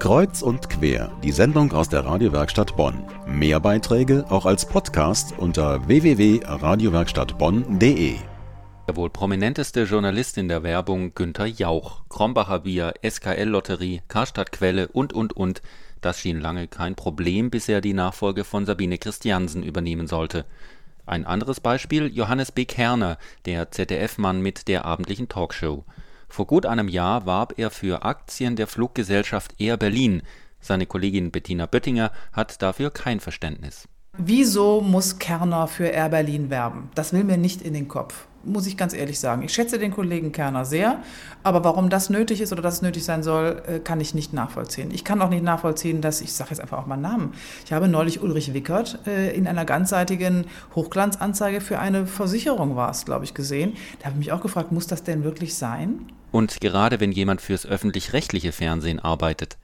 Kreuz und quer, die Sendung aus der Radiowerkstatt Bonn. Mehr Beiträge auch als Podcast unter www.radiowerkstattbonn.de. Der wohl prominenteste Journalist in der Werbung, Günter Jauch. Krombacher Bier, SKL-Lotterie, Karstadtquelle und. Das schien lange kein Problem, bis er die Nachfolge von Sabine Christiansen übernehmen sollte. Ein anderes Beispiel, Johannes B. Kerner, der ZDF-Mann mit der abendlichen Talkshow. Vor gut einem Jahr warb er für Aktien der Fluggesellschaft Air Berlin. Seine Kollegin Bettina Böttinger hat dafür kein Verständnis. Wieso muss Kerner für Air Berlin werben? Das will mir nicht in den Kopf, muss ich ganz ehrlich sagen. Ich schätze den Kollegen Kerner sehr, aber warum das nötig ist oder dass es nötig sein soll, kann ich nicht nachvollziehen. Ich kann auch nicht nachvollziehen, dass, ich sage jetzt einfach auch mal Namen, ich habe neulich Ulrich Wickert in einer ganzseitigen Hochglanzanzeige für eine Versicherung war es, glaube ich, gesehen. Da habe ich mich auch gefragt, muss das denn wirklich sein? Und gerade wenn jemand fürs öffentlich-rechtliche Fernsehen arbeitet,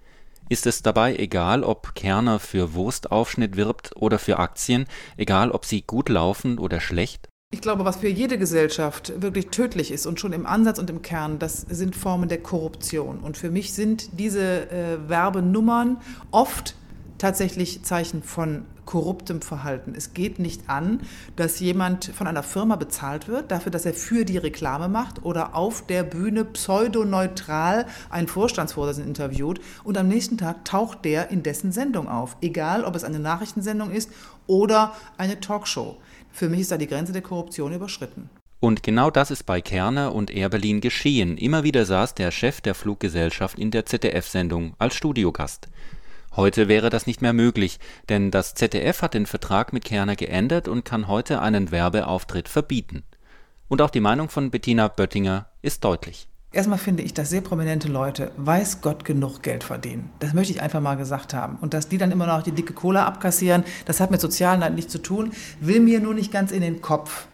ist es dabei egal, ob Kerner für Wurstaufschnitt wirbt oder für Aktien, egal ob sie gut laufen oder schlecht? Ich glaube, was für jede Gesellschaft wirklich tödlich ist und schon im Ansatz und im Kern, das sind Formen der Korruption. Und für mich sind diese Werbenummern oft tatsächlich Zeichen von korruptem Verhalten. Es geht nicht an, dass jemand von einer Firma bezahlt wird, dafür, dass er für die Reklame macht oder auf der Bühne pseudoneutral einen Vorstandsvorsitzenden interviewt und am nächsten Tag taucht der in dessen Sendung auf. Egal, ob es eine Nachrichtensendung ist oder eine Talkshow. Für mich ist da die Grenze der Korruption überschritten. Und genau das ist bei Kerner und Air Berlin geschehen. Immer wieder saß der Chef der Fluggesellschaft in der ZDF-Sendung als Studiogast. Heute wäre das nicht mehr möglich, denn das ZDF hat den Vertrag mit Kerner geändert und kann heute einen Werbeauftritt verbieten. Und auch die Meinung von Bettina Böttinger ist deutlich. Erstmal finde ich, dass sehr prominente Leute, weiß Gott, genug Geld verdienen. Das möchte ich einfach mal gesagt haben. Und dass die dann immer noch die dicke Cola abkassieren, das hat mit Sozialen nichts zu tun, will mir nur nicht ganz in den Kopf.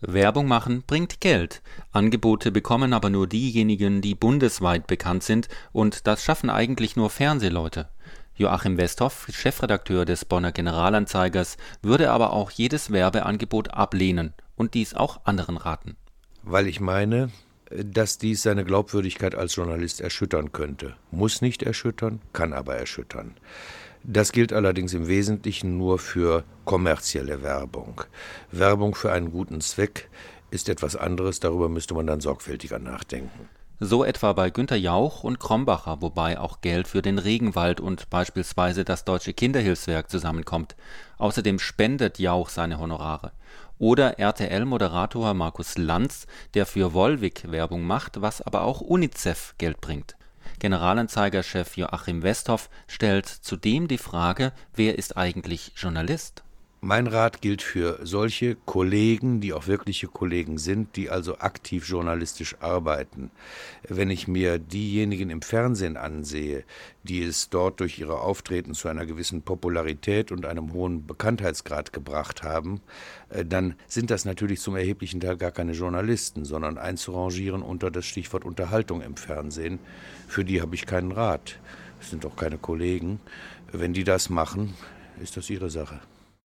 Werbung machen bringt Geld. Angebote bekommen aber nur diejenigen, die bundesweit bekannt sind. Und das schaffen eigentlich nur Fernsehleute. Joachim Westhoff, Chefredakteur des Bonner Generalanzeigers, würde aber auch jedes Werbeangebot ablehnen und dies auch anderen raten. Weil ich meine, dass dies seine Glaubwürdigkeit als Journalist erschüttern könnte. Muss nicht erschüttern, kann aber erschüttern. Das gilt allerdings im Wesentlichen nur für kommerzielle Werbung. Werbung für einen guten Zweck ist etwas anderes, darüber müsste man dann sorgfältiger nachdenken. So etwa bei Günter Jauch und Krombacher, wobei auch Geld für den Regenwald und beispielsweise das Deutsche Kinderhilfswerk zusammenkommt. Außerdem spendet Jauch seine Honorare. Oder RTL-Moderator Markus Lanz, der für Volvic Werbung macht, was aber auch UNICEF Geld bringt. Generalanzeigerchef Joachim Westhoff stellt zudem die Frage, wer ist eigentlich Journalist? Mein Rat gilt für solche Kollegen, die auch wirkliche Kollegen sind, die also aktiv journalistisch arbeiten. Wenn ich mir diejenigen im Fernsehen ansehe, die es dort durch ihre Auftreten zu einer gewissen Popularität und einem hohen Bekanntheitsgrad gebracht haben, dann sind das natürlich zum erheblichen Teil gar keine Journalisten, sondern einzurangieren unter das Stichwort Unterhaltung im Fernsehen. Für die habe ich keinen Rat. Es sind auch keine Kollegen. Wenn die das machen, ist das ihre Sache.